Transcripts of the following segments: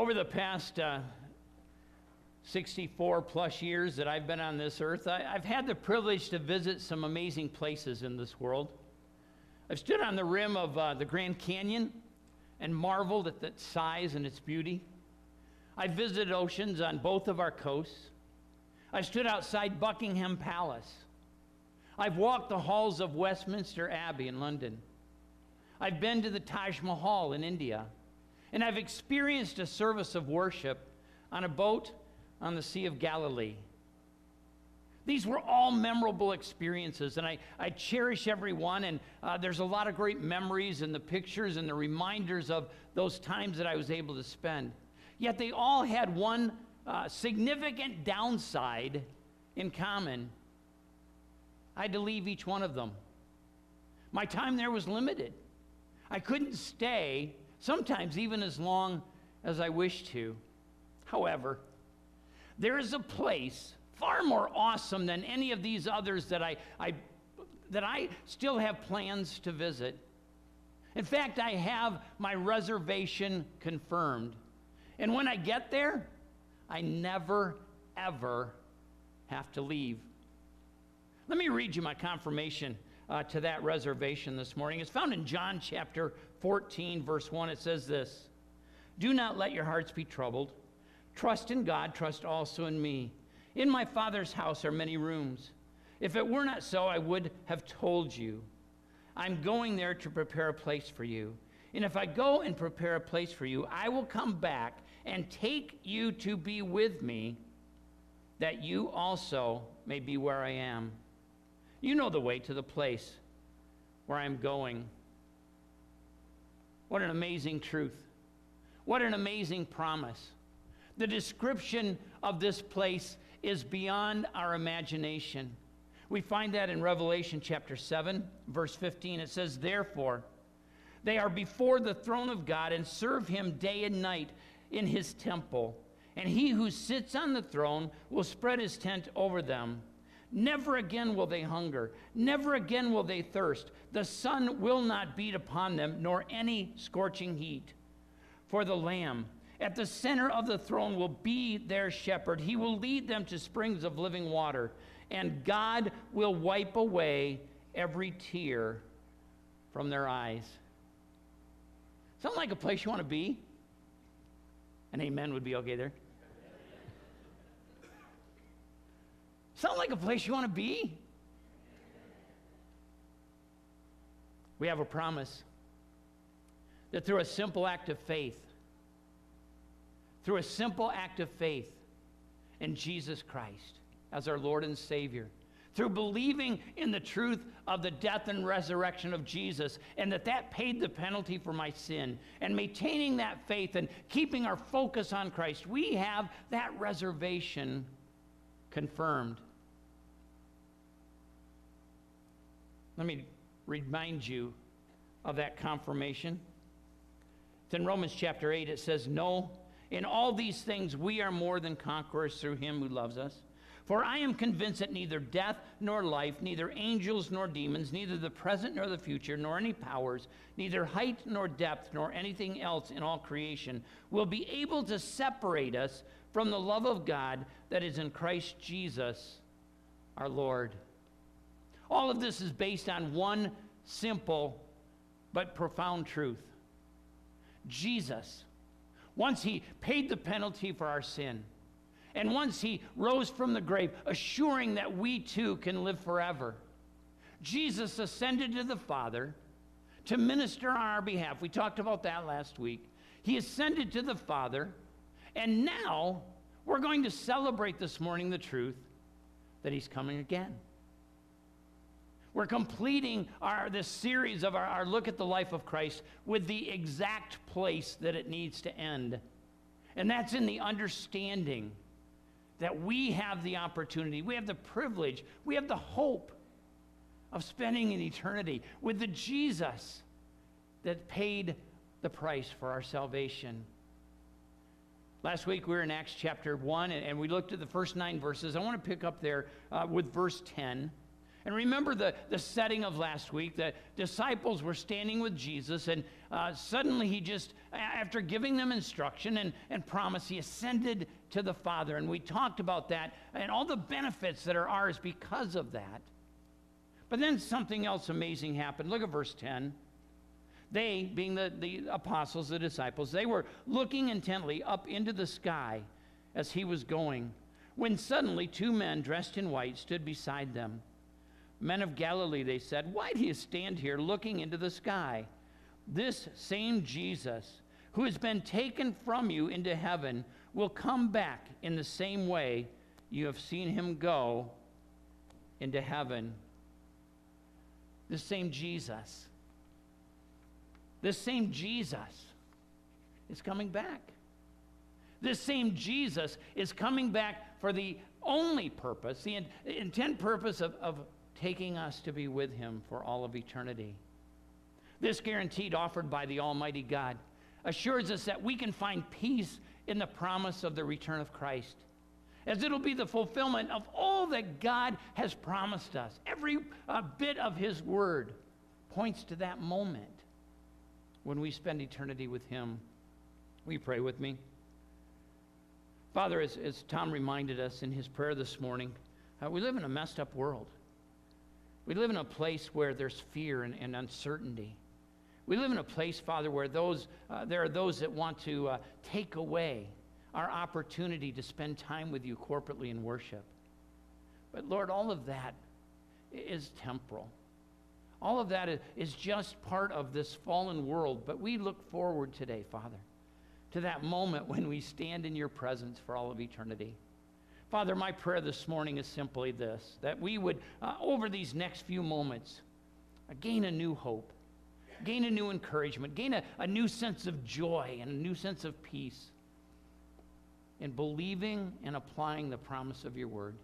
Over the past 64 plus years that I've been on this earth, I've had the privilege to visit some amazing places in this world. I've stood on the rim of the Grand Canyon and marveled at its size and its beauty. I visited oceans on both of our coasts. I stood outside Buckingham Palace. I've walked the halls of Westminster Abbey in London. I've been to the Taj Mahal in India. And I've experienced a service of worship on a boat on the Sea of Galilee. These were all memorable experiences, and I cherish every one, and there's a lot of great memories and the pictures and the reminders of those times that I was able to spend. Yet they all had one significant downside in common. I had to leave each one of them. My time there was limited. I couldn't stay, sometimes even as long as I wished to. However, there is a place far more awesome than any of these others that I still have plans to visit. In fact, I have my reservation confirmed. And when I get there, I never, ever have to leave. Let me read you my confirmation to that reservation this morning. It's found in John chapter 14, verse 1. It says this: "Do not let your hearts be troubled. Trust in God, trust also in me. In my Father's house are many rooms. If it were not so, I would have told you. I'm going there to prepare a place for you. And if I go and prepare a place for you, I will come back and take you to be with me, that you also may be where I am. You know the way to the place where I'm going." What an amazing truth. What an amazing promise. The description of this place is beyond our imagination. We find that in Revelation chapter 7, verse 15. It says, "Therefore, they are before the throne of God and serve him day and night in his temple. And he who sits on the throne will spread his tent over them. Never again will they hunger. Never again will they thirst. The sun will not beat upon them, nor any scorching heat. For the Lamb at the center of the throne will be their shepherd. He will lead them to springs of living water, and God will wipe away every tear from their eyes." Sound like a place you want to be? An amen would be okay there. Sound like a place you want to be? We have a promise that through a simple act of faith, through a simple act of faith in Jesus Christ as our Lord and Savior, through believing in the truth of the death and resurrection of Jesus, and that paid the penalty for my sin, and maintaining that faith and keeping our focus on Christ, we have that reservation confirmed. Let me remind you of that confirmation. It's in Romans chapter 8. It says, "No, in all these things we are more than conquerors through him who loves us. For I am convinced that neither death nor life, neither angels nor demons, neither the present nor the future, nor any powers, neither height nor depth, nor anything else in all creation, will be able to separate us from the love of God that is in Christ Jesus our Lord." All of this is based on one simple but profound truth. Jesus, once he paid the penalty for our sin, and once he rose from the grave, assuring that we too can live forever, Jesus ascended to the Father to minister on our behalf. We talked about that last week. He ascended to the Father, and now we're going to celebrate this morning the truth that he's coming again. We're completing this series of our look at the life of Christ with the exact place that it needs to end. And that's in the understanding that we have the opportunity, we have the privilege, we have the hope of spending an eternity with the Jesus that paid the price for our salvation. Last week we were in Acts chapter 1, and we looked at the first 9 verses. I want to pick up there with verse 10. And remember the setting of last week. The disciples were standing with Jesus, and suddenly he just, after giving them instruction and promise, he ascended to the Father. And we talked about that and all the benefits that are ours because of that. But then something else amazing happened. Look at verse 10. They, being the apostles, the disciples, they were looking intently up into the sky as he was going, when suddenly two men dressed in white stood beside them. Men of Galilee, they said, why do you stand here looking into the sky? This same Jesus, who has been taken from you into heaven, will come back in the same way you have seen him go into heaven. This same Jesus. This same Jesus is coming back. This same Jesus is coming back for the only purpose, the intent purpose of taking us to be with him for all of eternity. This guarantee offered by the Almighty God assures us that we can find peace in the promise of the return of Christ, as it'll be the fulfillment of all that God has promised us. Every bit of his word points to that moment when we spend eternity with him. Will you pray with me? Father, as Tom reminded us in his prayer this morning, we live in a messed up world. We live in a place where there's fear and uncertainty. We live in a place, Father, where there are those that want to take away our opportunity to spend time with you corporately in worship. But Lord, all of that is temporal. All of that is just part of this fallen world. But we look forward today, Father, to that moment when we stand in your presence for all of eternity. Father, my prayer this morning is simply this, that we would, over these next few moments, gain a new hope, gain a new encouragement, gain a new sense of joy and a new sense of peace in believing and applying the promise of your word.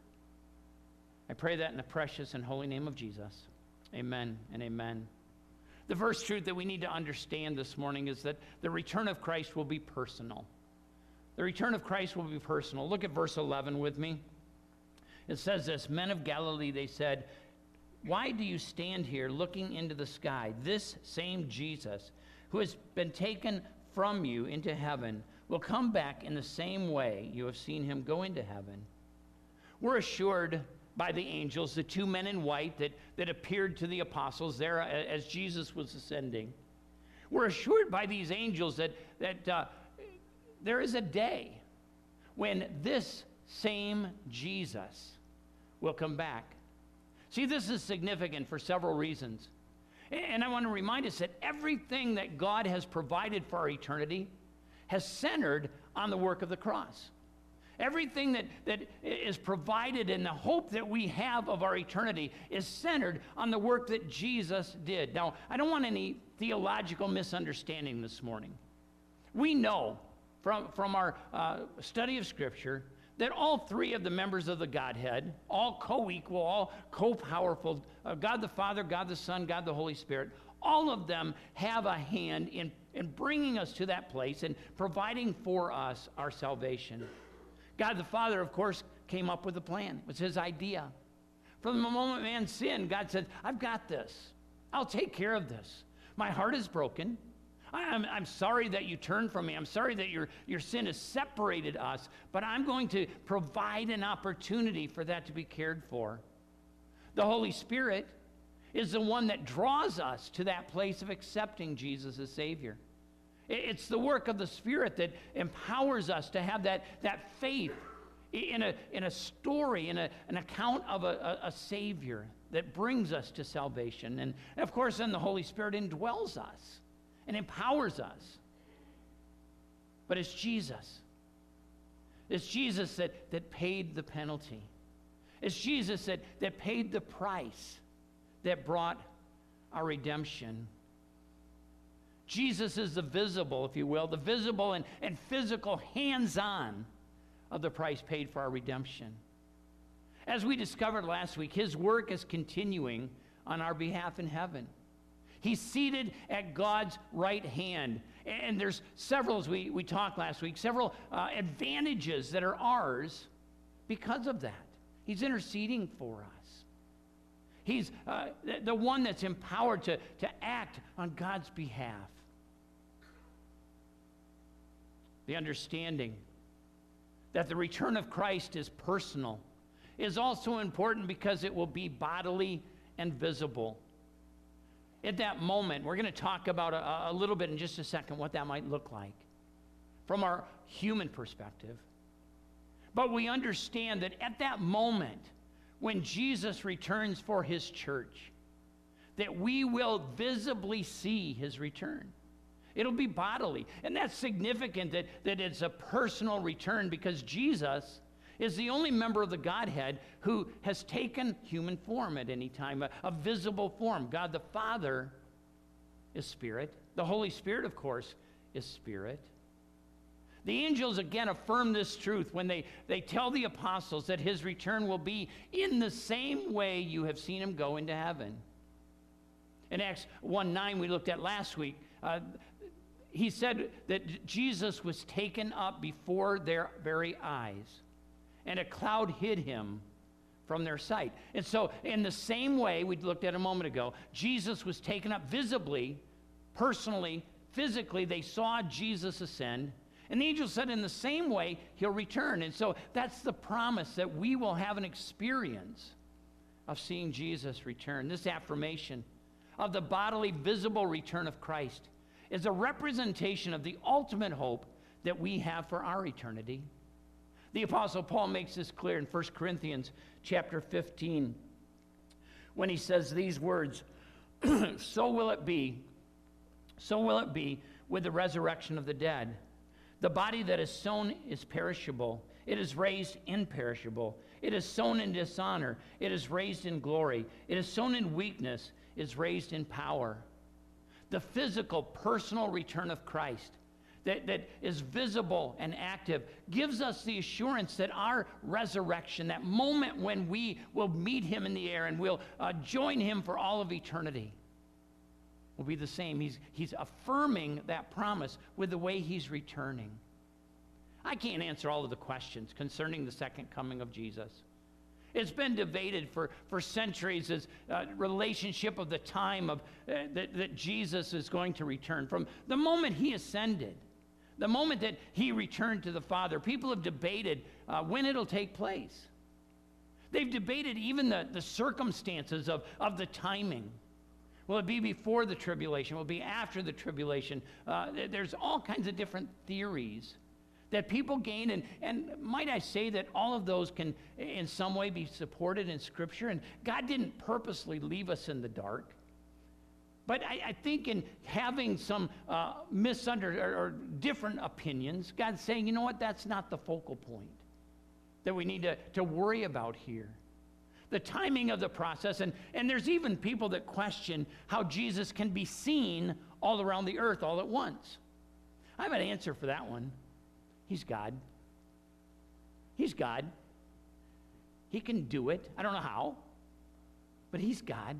I pray that in the precious and holy name of Jesus. Amen and amen. The first truth that we need to understand this morning is that the return of Christ will be personal. The return of Christ will be personal. Look at verse 11 with me. It says this, men of Galilee, they said, why do you stand here looking into the sky? This same Jesus, who has been taken from you into heaven, will come back in the same way you have seen him go into heaven. We're assured by the angels, the two men in white that appeared to the apostles there as Jesus was ascending. We're assured by these angels that there is a day when this same Jesus will come back. See, this is significant for several reasons. And I want to remind us that everything that God has provided for our eternity has centered on the work of the cross. Everything that is provided and the hope that we have of our eternity is centered on the work that Jesus did. Now, I don't want any theological misunderstanding this morning. We know from our study of Scripture that all three of the members of the Godhead, all co-equal, all co-powerful, God the Father, God the Son, God the Holy Spirit, all of them have a hand in bringing us to that place and providing for us our salvation. God the Father, of course, came up with a plan. It was his idea. From the moment man sinned, God said, I've got this. I'll take care of this. My heart is broken. I'm sorry that you turned from me. I'm sorry that your sin has separated us, but I'm going to provide an opportunity for that to be cared for. The Holy Spirit is the one that draws us to that place of accepting Jesus as Savior. It's the work of the Spirit that empowers us to have that faith in a story, an account of a Savior that brings us to salvation. And of course, then the Holy Spirit indwells us and empowers us. But it's Jesus. It's Jesus that paid the penalty. It's Jesus that paid the price that brought our redemption. Jesus is the visible, if you will, the visible and physical hands-on of the price paid for our redemption. As we discovered last week, his work is continuing on our behalf in heaven. He's seated at God's right hand. And there's several, as we talked last week, several advantages that are ours because of that. He's interceding for us. He's the one that's empowered to act on God's behalf. The understanding that the return of Christ is personal is also important because it will be bodily and visible. At that moment, we're going to talk about a little bit in just a second what that might look like from our human perspective. But we understand that at that moment, when Jesus returns for his church, that we will visibly see his return. It'll be bodily. And that's significant that it's a personal return, because Jesus is the only member of the Godhead who has taken human form at any time, a visible form. God the Father is spirit. The Holy Spirit, of course, is spirit. The angels, again, affirm this truth when they tell the apostles that his return will be in the same way you have seen him go into heaven. In Acts 1:9, we looked at last week, he said that Jesus was taken up before their very eyes, and a cloud hid him from their sight. And so in the same way we looked at a moment ago, Jesus was taken up visibly, personally, physically. They saw Jesus ascend. And the angel said in the same way he'll return. And so that's the promise, that we will have an experience of seeing Jesus return. This affirmation of the bodily, visible return of Christ is a representation of the ultimate hope that we have for our eternity. The Apostle Paul makes this clear in 1 Corinthians chapter 15 when he says these words, So will it be with the resurrection of the dead. The body that is sown is perishable. It is raised imperishable. It is sown in dishonor. It is raised in glory. It is sown in weakness. It is raised in power. The physical, personal return of Christ that is visible and active gives us the assurance that our resurrection, that moment when we will meet him in the air and we'll join him for all of eternity, will be the same. He's affirming that promise with the way he's returning. I can't answer all of the questions concerning the second coming of Jesus. It's been debated for centuries as relationship of the time of that Jesus is going to return. From the moment he ascended, the moment that he returned to the Father, people have debated when it'll take place. They've debated even the circumstances of the timing. Will it be before the tribulation? Will it be after the tribulation? There's all kinds of different theories that people gain, and might I say that all of those can in some way be supported in Scripture, and God didn't purposely leave us in the dark. But I think in having some different opinions, God's saying, you know what, that's not the focal point that we need to worry about here. The timing of the process, and there's even people that question how Jesus can be seen all around the earth all at once. I have an answer for that one. He's God. He's God. He can do it. I don't know how, but he's God.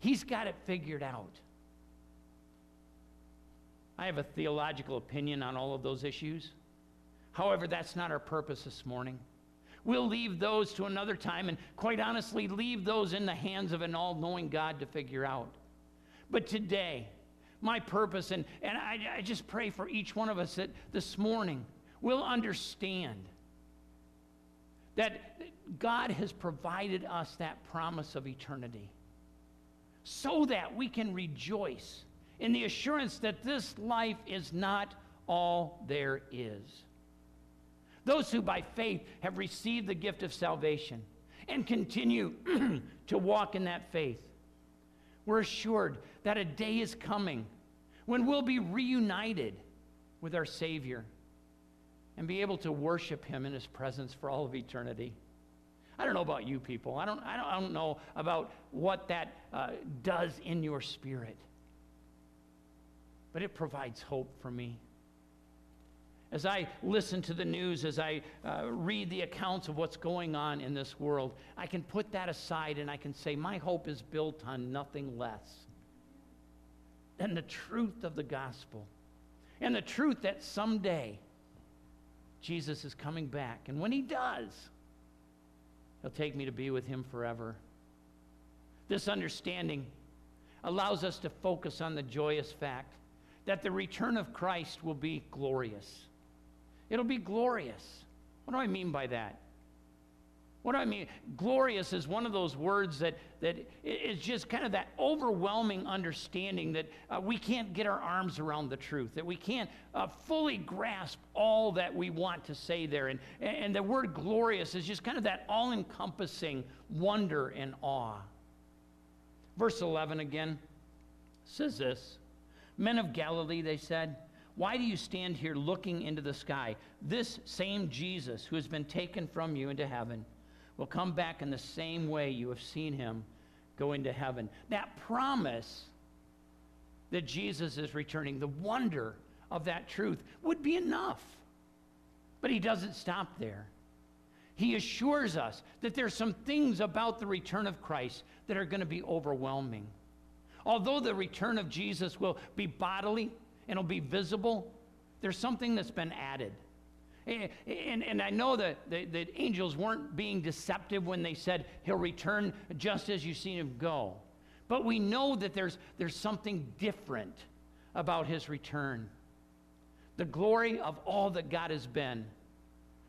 He's got it figured out. I have a theological opinion on all of those issues. However, that's not our purpose this morning. We'll leave those to another time, and quite honestly, leave those in the hands of an all-knowing God to figure out. But today, my purpose, and I just pray for each one of us that this morning we'll understand that God has provided us that promise of eternity so that we can rejoice in the assurance that this life is not all there is. Those who by faith have received the gift of salvation and continue to walk in that faith, we're assured that a day is coming when we'll be reunited with our Savior and be able to worship him in his presence for all of eternity. I don't know about you people. I don't know about what that does in your spirit, but it provides hope for me. As I listen to the news, as I read the accounts of what's going on in this world, I can put that aside and I can say, my hope is built on nothing less than the truth of the gospel and the truth that someday Jesus is coming back. And when he does, he'll take me to be with him forever. This understanding allows us to focus on the joyous fact that the return of Christ will be glorious. It'll be glorious. What do I mean by that? What do I mean? Glorious is one of those words that is just kind of that overwhelming understanding that we can't get our arms around the truth, that we can't fully grasp all that we want to say there. And the word glorious is just kind of that all-encompassing wonder and awe. Verse 11 again says this, "Men of Galilee," they said, "why do you stand here looking into the sky? This same Jesus who has been taken from you into heaven will come back in the same way you have seen him go into heaven." That promise that Jesus is returning, the wonder of that truth would be enough. But he doesn't stop there. He assures us that there's some things about the return of Christ that are going to be overwhelming. Although the return of Jesus will be bodily and it'll be visible, there's something that's been added. And I know that the angels weren't being deceptive when they said he'll return just as you've seen him go. But we know that there's something different about his return. The glory of all that God has been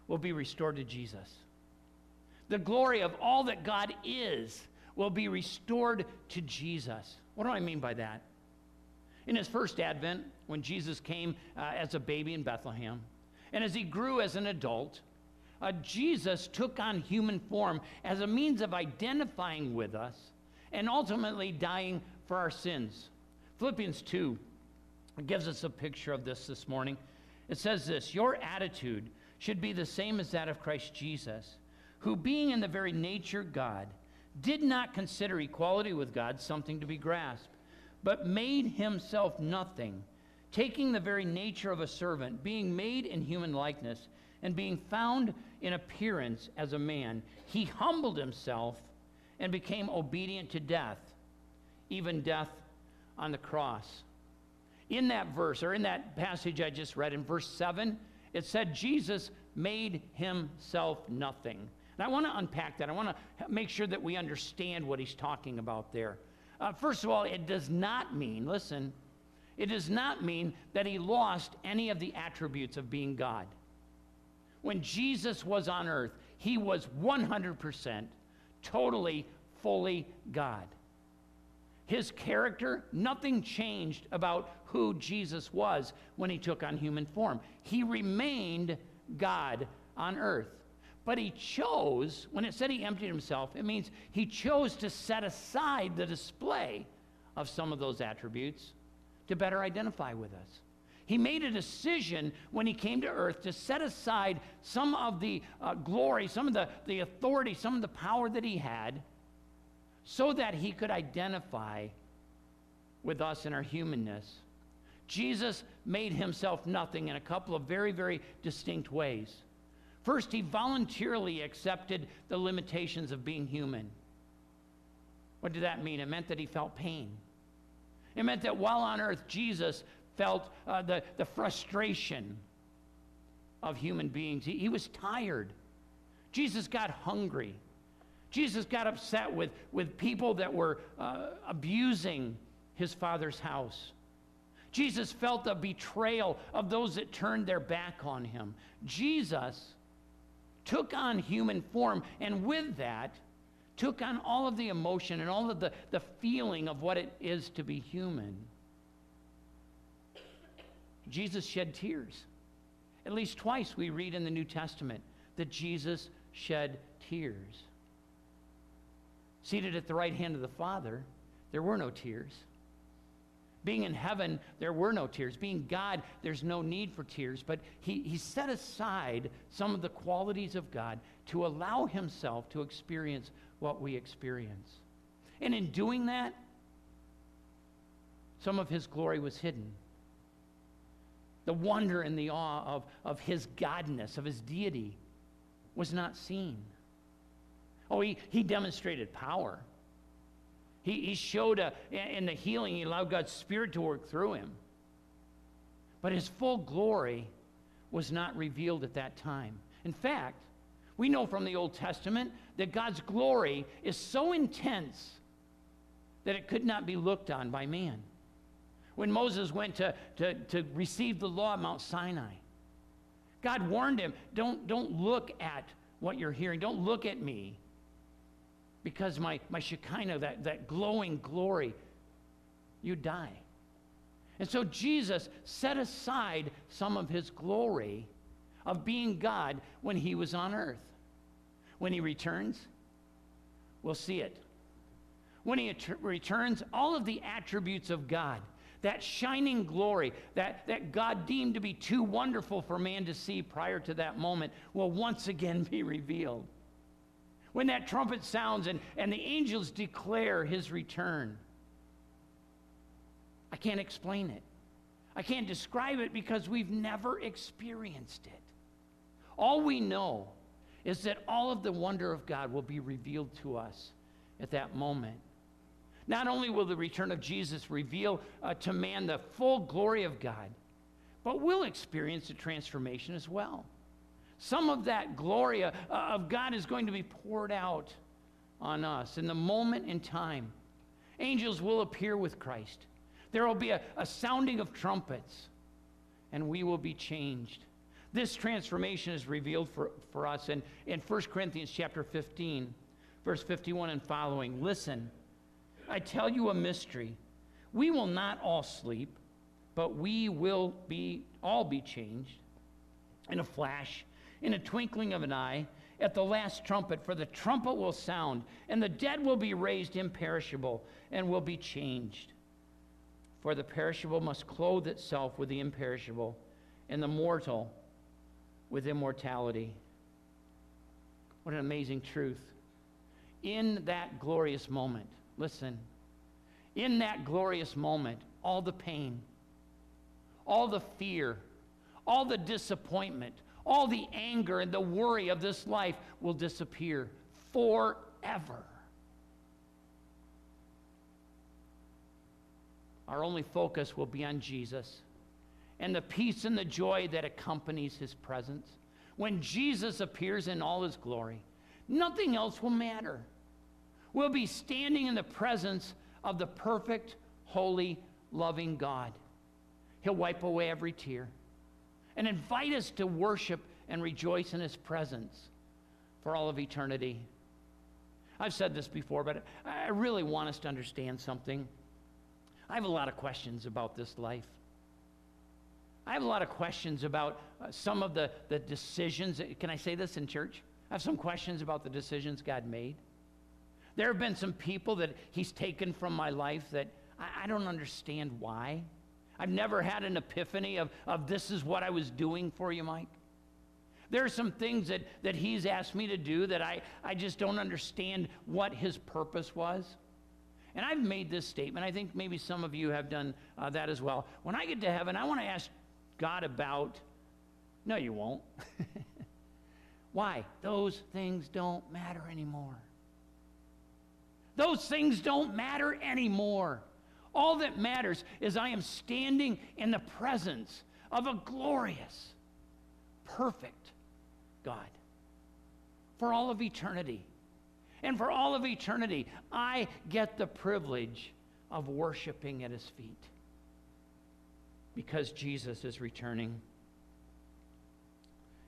will be restored to Jesus. The glory of all that God is will be restored to Jesus. What do I mean by that? In his first advent, when Jesus came as a baby in Bethlehem, and as he grew as an adult, Jesus took on human form as a means of identifying with us and ultimately dying for our sins. Philippians 2 gives us a picture of this morning. It says this, "Your attitude should be the same as that of Christ Jesus, who being in the very nature God, did not consider equality with God something to be grasped, but made himself nothing, taking the very nature of a servant, being made in human likeness, and being found in appearance as a man, he humbled himself and became obedient to death, even death on the cross." In that verse, or in that passage I just read, in verse 7, it said Jesus made himself nothing. And I want to unpack that. I want to make sure that we understand what he's talking about there. First of all, it does not mean, listen, it does not mean that he lost any of the attributes of being God. When Jesus was on earth, he was 100% totally, fully God. His character, nothing changed about who Jesus was when he took on human form. He remained God on earth. But he chose, when it said he emptied himself, it means he chose to set aside the display of some of those attributes to better identify with us. He made a decision when he came to earth to set aside some of the glory, some of the authority, some of the power that he had, so that he could identify with us in our humanness. Jesus made himself nothing in a couple of very, very distinct ways. First, he voluntarily accepted the limitations of being human. What did that mean? It meant that he felt pain. It meant that while on earth, Jesus felt the frustration of human beings. He was tired. Jesus got hungry. Jesus got upset with people that were abusing his Father's house. Jesus felt the betrayal of those that turned their back on him. Jesus took on human form, and with that, took on all of the emotion and all of the feeling of what it is to be human. Jesus shed tears. At least twice we read in the New Testament that Jesus shed tears. Seated at the right hand of the Father, there were no tears. Being in heaven, there were no tears. Being God, there's no need for tears. But he set aside some of the qualities of God to allow himself to experience what we experience. And in doing that, some of his glory was hidden. The wonder and the awe of his godness, of his deity, was not seen. Oh, he demonstrated power. He showed in the healing, he allowed God's Spirit to work through him. But his full glory was not revealed at that time. In fact, we know from the Old Testament that God's glory is so intense that it could not be looked on by man. When Moses went to receive the law at Mount Sinai, God warned him, don't look at what you're hearing. Don't look at me, because my Shekinah, that glowing glory, you die. And so Jesus set aside some of his glory of being God when he was on earth. When he returns, we'll see it. When he returns, all of the attributes of God, that shining glory that God deemed to be too wonderful for man to see prior to that moment, will once again be revealed. When that trumpet sounds and the angels declare his return, I can't explain it. I can't describe it because we've never experienced it. All we know is that all of the wonder of God will be revealed to us at that moment. Not only will the return of Jesus reveal to man the full glory of God, but we'll experience a transformation as well. Some of that glory of God is going to be poured out on us in the moment in time. Angels will appear with Christ. There will be a sounding of trumpets, and we will be changed. This transformation is revealed for us in 1 Corinthians chapter 15, verse 51 and following. Listen, I tell you a mystery. We will not all sleep, but we will all be changed in a flash, in a twinkling of an eye, at the last trumpet. For the trumpet will sound, and the dead will be raised imperishable, and will be changed. For the perishable must clothe itself with the imperishable, and the mortal with immortality. What an amazing truth. In that glorious moment, listen, in that glorious moment, all the pain, all the fear, all the disappointment, all the anger and the worry of this life will disappear forever. Our only focus will be on Jesus and the peace and the joy that accompanies his presence. When Jesus appears in all his glory, nothing else will matter. We'll be standing in the presence of the perfect, holy, loving God. He'll wipe away every tear and invite us to worship and rejoice in his presence for all of eternity. I've said this before, but I really want us to understand something. I have a lot of questions about this life. I have a lot of questions about some of the decisions. Can I say this in church? I have some questions about the decisions God made. There have been some people that he's taken from my life that I don't understand why. I've never had an epiphany of this is what I was doing for you, Mike. There are some things that he's asked me to do that I just don't understand what his purpose was. And I've made this statement. I think maybe some of you have done that as well. When I get to heaven, I want to ask God about... No, you won't. Why? Those things don't matter anymore. Those things don't matter anymore. All that matters is I am standing in the presence of a glorious, perfect God for all of eternity. And for all of eternity, I get the privilege of worshiping at his feet because Jesus is returning.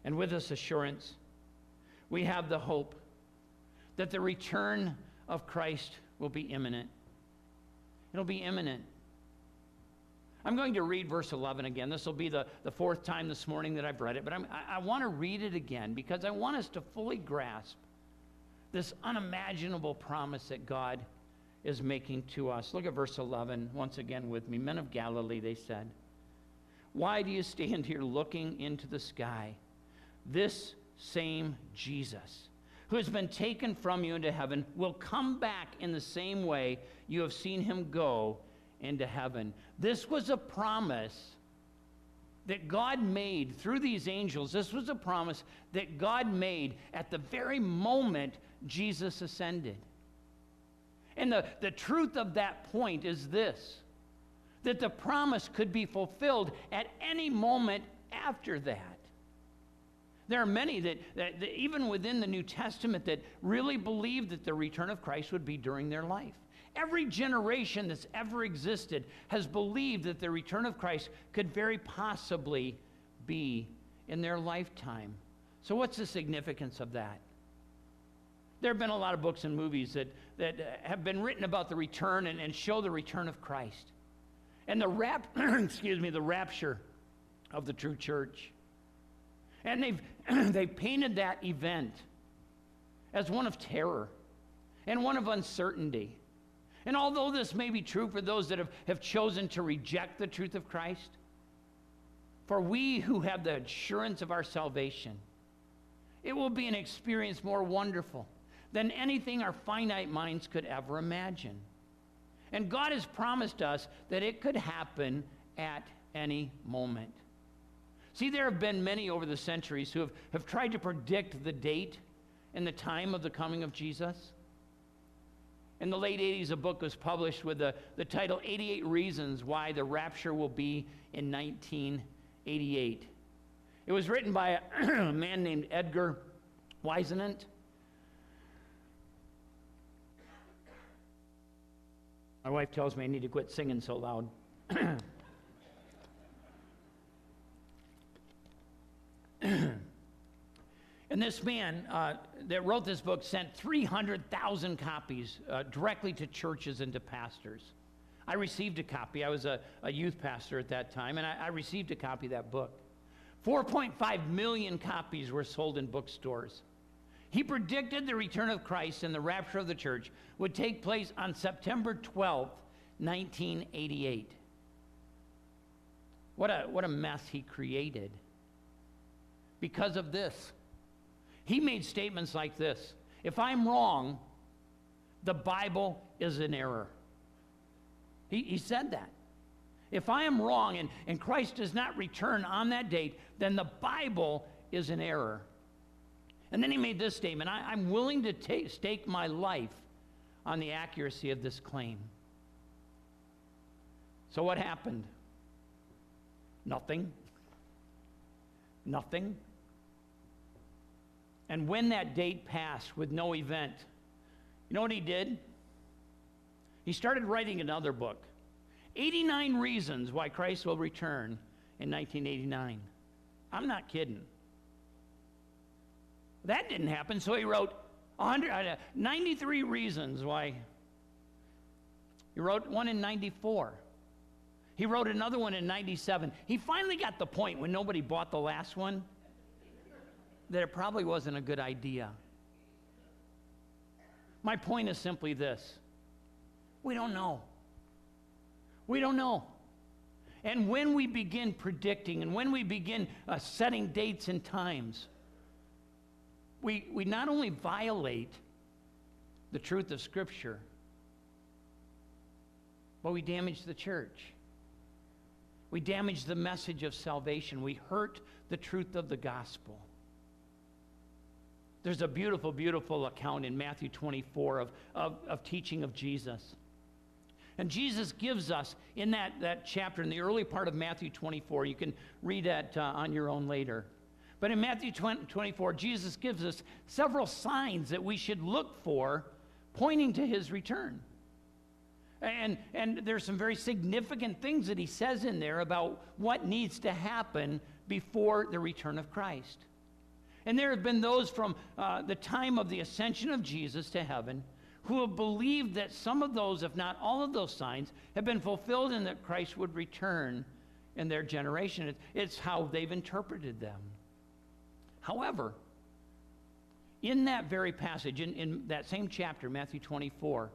And with this assurance, we have the hope that the return of Christ will be imminent. It'll be imminent. I'm going to read verse 11 again. This will be the fourth time this morning that I've read it, but I want to read it again because I want us to fully grasp this unimaginable promise that God is making to us. Look at verse 11 once again with me. Men of Galilee, they said, why do you stand here looking into the sky? This same Jesus, who has been taken from you into heaven, will come back in the same way you have seen him go into heaven. This was a promise that God made through these angels. This was a promise that God made at the very moment Jesus ascended. And the truth of that point is this, that the promise could be fulfilled at any moment after that. There are many that even within the New Testament that really believed that the return of Christ would be during their life. Every generation that's ever existed has believed that the return of Christ could very possibly be in their lifetime. So what's the significance of that? There have been a lot of books and movies that have been written about the return and show the return of Christ and the rapture of the true church. And they've painted that event as one of terror and one of uncertainty. And although this may be true for those that have chosen to reject the truth of Christ, for we who have the assurance of our salvation, it will be an experience more wonderful than anything our finite minds could ever imagine. And God has promised us that it could happen at any moment. See, there have been many over the centuries who have tried to predict the date and the time of the coming of Jesus. In the late 80s, a book was published with the title, 88 Reasons Why the Rapture Will Be in 1988. It was written by a man named Edgar Wisenant. My wife tells me I need to quit singing so loud. And this man that wrote this book sent 300,000 copies directly to churches and to pastors. I received a copy. I was a youth pastor at that time, and I received a copy of that book. 4.5 million copies were sold in bookstores. He predicted the return of Christ and the rapture of the church would take place on September 12th, 1988. What a mess he created because of this. He made statements like this: if I'm wrong, the Bible is in error. He said that. If I am wrong and Christ does not return on that date, then the Bible is in error. And then he made this statement: I'm willing to stake my life on the accuracy of this claim. So what happened? Nothing. Nothing. And when that date passed with no event, you know what he did? He started writing another book, 89 Reasons Why Christ Will Return in 1989. I'm not kidding. That didn't happen, so he wrote 93 reasons why. He wrote one in 94. He wrote another one in 97. He finally got the point when nobody bought the last one that it probably wasn't a good idea. My point is simply this: we don't know. We don't know. And when we begin predicting and when we begin setting dates and times, we not only violate the truth of Scripture, but we damage the church. We damage the message of salvation. We hurt the truth of the gospel. There's a beautiful, beautiful account in Matthew 24 of teaching of Jesus. And Jesus gives us in that chapter, in the early part of Matthew 24, you can read that on your own later. But in Matthew 24, Jesus gives us several signs that we should look for pointing to his return. And there's some very significant things that he says in there about what needs to happen before the return of Christ. And there have been those from the time of the ascension of Jesus to heaven who have believed that some of those, if not all of those signs, have been fulfilled and that Christ would return in their generation. It's how they've interpreted them. However, in that very passage, in that same chapter, Matthew 24,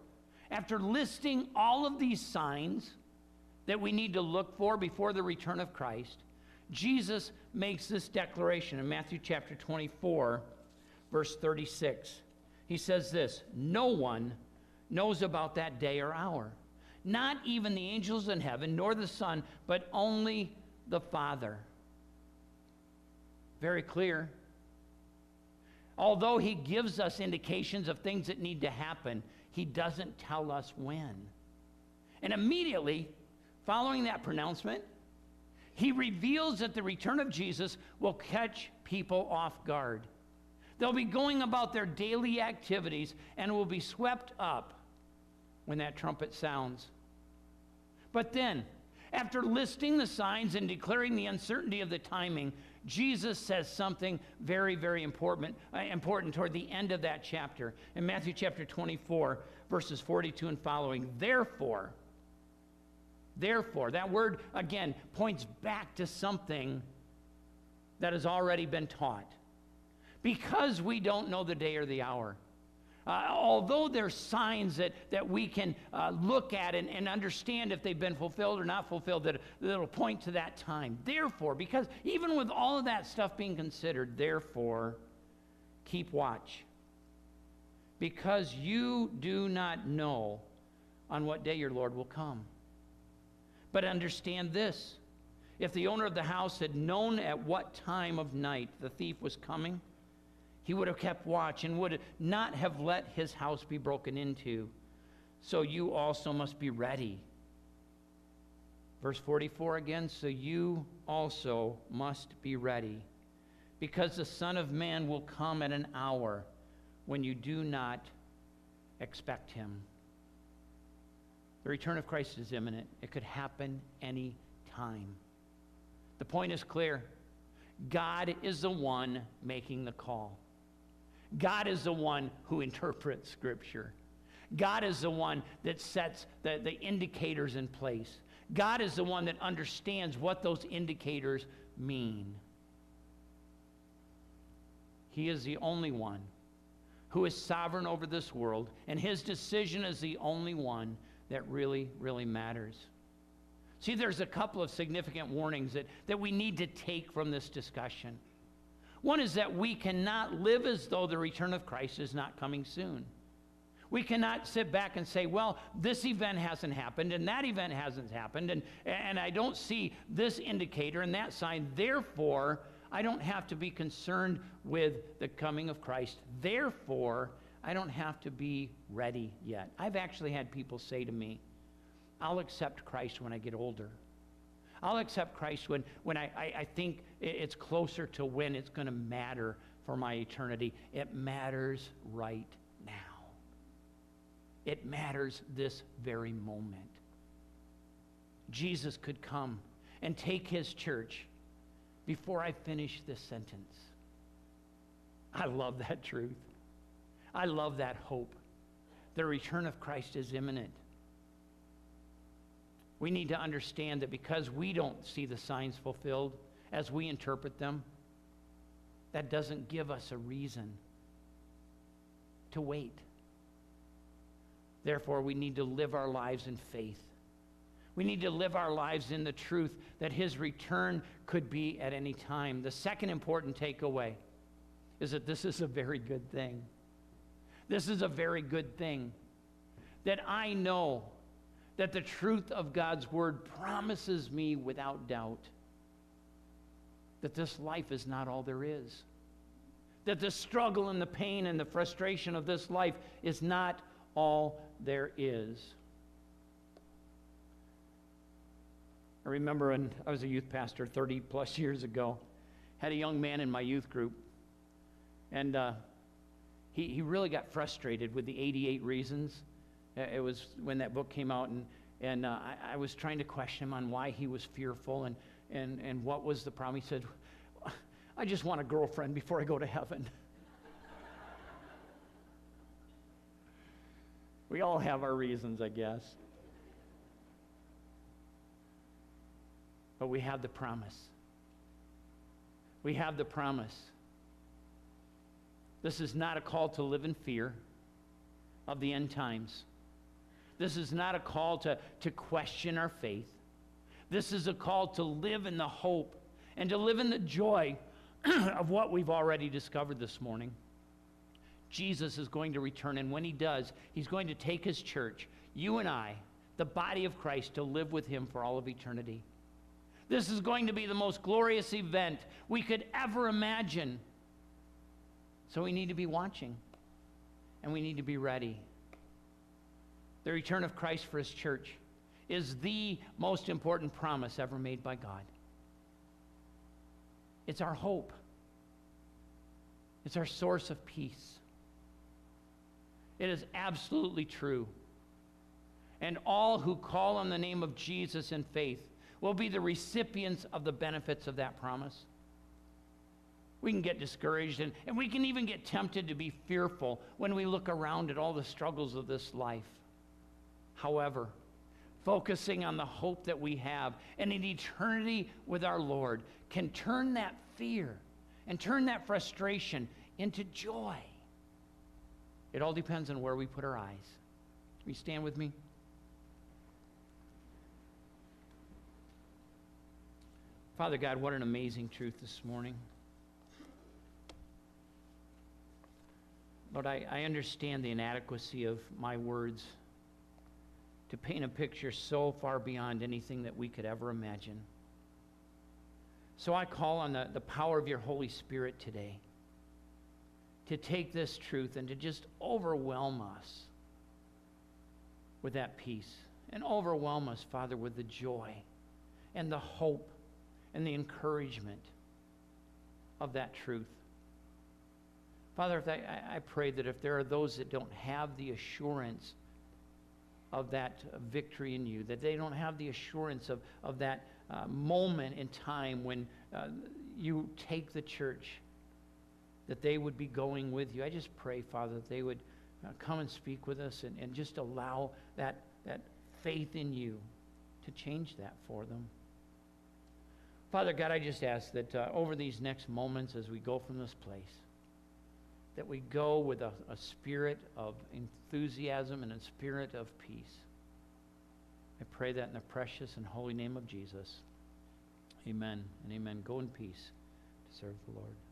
after listing all of these signs that we need to look for before the return of Christ, Jesus makes this declaration in Matthew chapter 24, verse 36. He says this: no one knows about that day or hour, not even the angels in heaven, nor the Son, but only the Father. Very clear. Although he gives us indications of things that need to happen, he doesn't tell us when. And immediately following that pronouncement, he reveals that the return of Jesus will catch people off guard. They'll be going about their daily activities and will be swept up when that trumpet sounds. But then, after listing the signs and declaring the uncertainty of the timing, Jesus says something very, very important toward the end of that chapter. In Matthew chapter 24, verses 42 and following, therefore, that word, again, points back to something that has already been taught. Because we don't know the day or the hour. Although there's signs that we can look at and understand if they've been fulfilled or not fulfilled, that'll point to that time. Therefore, because even with all of that stuff being considered, therefore, keep watch. Because you do not know on what day your Lord will come. But understand this. If the owner of the house had known at what time of night the thief was coming, he would have kept watch and would not have let his house be broken into. So you also must be ready. Verse 44 again, so you also must be ready, because the Son of Man will come at an hour when you do not expect him. The return of Christ is imminent. It could happen any time. The point is clear. God is the one making the call. God is the one who interprets Scripture. God is the one that sets the indicators in place. God is the one that understands what those indicators mean. He is the only one who is sovereign over this world, and his decision is the only one that really, really matters. See, there's a couple of significant warnings that we need to take from this discussion. One is that we cannot live as though the return of Christ is not coming soon. We cannot sit back and say, well, this event hasn't happened, and that event hasn't happened, and I don't see this indicator and that sign, therefore, I don't have to be concerned with the coming of Christ. Therefore, I don't have to be ready yet. I've actually had people say to me, I'll accept Christ when I get older. I'll accept Christ when I think it's closer to when it's going to matter for my eternity. It matters right now. It matters this very moment. Jesus could come and take his church before I finish this sentence. I love that truth. I love that hope. The return of Christ is imminent. We need to understand that because we don't see the signs fulfilled as we interpret them, that doesn't give us a reason to wait. Therefore, we need to live our lives in faith. We need to live our lives in the truth that his return could be at any time. The second important takeaway is that this is a very good thing. This is a very good thing that I know that the truth of God's word promises me without doubt that this life is not all there is. That the struggle and the pain and the frustration of this life is not all there is. I remember when I was a youth pastor 30 plus years ago, had a young man in my youth group, and he really got frustrated with the 88 reasons. It was when that book came out, and I was trying to question him on why he was fearful and what was the problem. He said, I just want a girlfriend before I go to heaven. We all have our reasons, I guess. But we have the promise. We have the promise. This is not a call to live in fear of the end times. This is not a call to question our faith. This is a call to live in the hope and to live in the joy of what we've already discovered this morning. Jesus is going to return, and when he does, he's going to take his church, you and I, the body of Christ, to live with him for all of eternity. This is going to be the most glorious event we could ever imagine. So we need to be watching, and we need to be ready. The return of Christ for his church is the most important promise ever made by God. It's our hope. It's our source of peace. It is absolutely true and all who call on the name of Jesus in faith will be the recipients of the benefits of that promise. We can get discouraged, and we can even get tempted to be fearful when we look around at all the struggles of this life. However, focusing on the hope that we have and in eternity with our Lord can turn that fear and turn that frustration into joy. It all depends on where we put our eyes. Will you stand with me? Father God, what an amazing truth this morning. Lord, I understand the inadequacy of my words to paint a picture so far beyond anything that we could ever imagine. So I call on the power of your Holy Spirit today to take this truth and to just overwhelm us with that peace, and overwhelm us, Father, with the joy and the hope and the encouragement of that truth. Father, I pray that if there are those that don't have the assurance of that victory in you, that they don't have the assurance of that moment in time when you take the church, that they would be going with you. I just pray, Father, that they would come and speak with us and just allow that faith in you to change that for them. Father God, I just ask that over these next moments as we go from this place, that we go with a spirit of enthusiasm and a spirit of peace. I pray that in the precious and holy name of Jesus. Amen and amen. Go in peace to serve the Lord.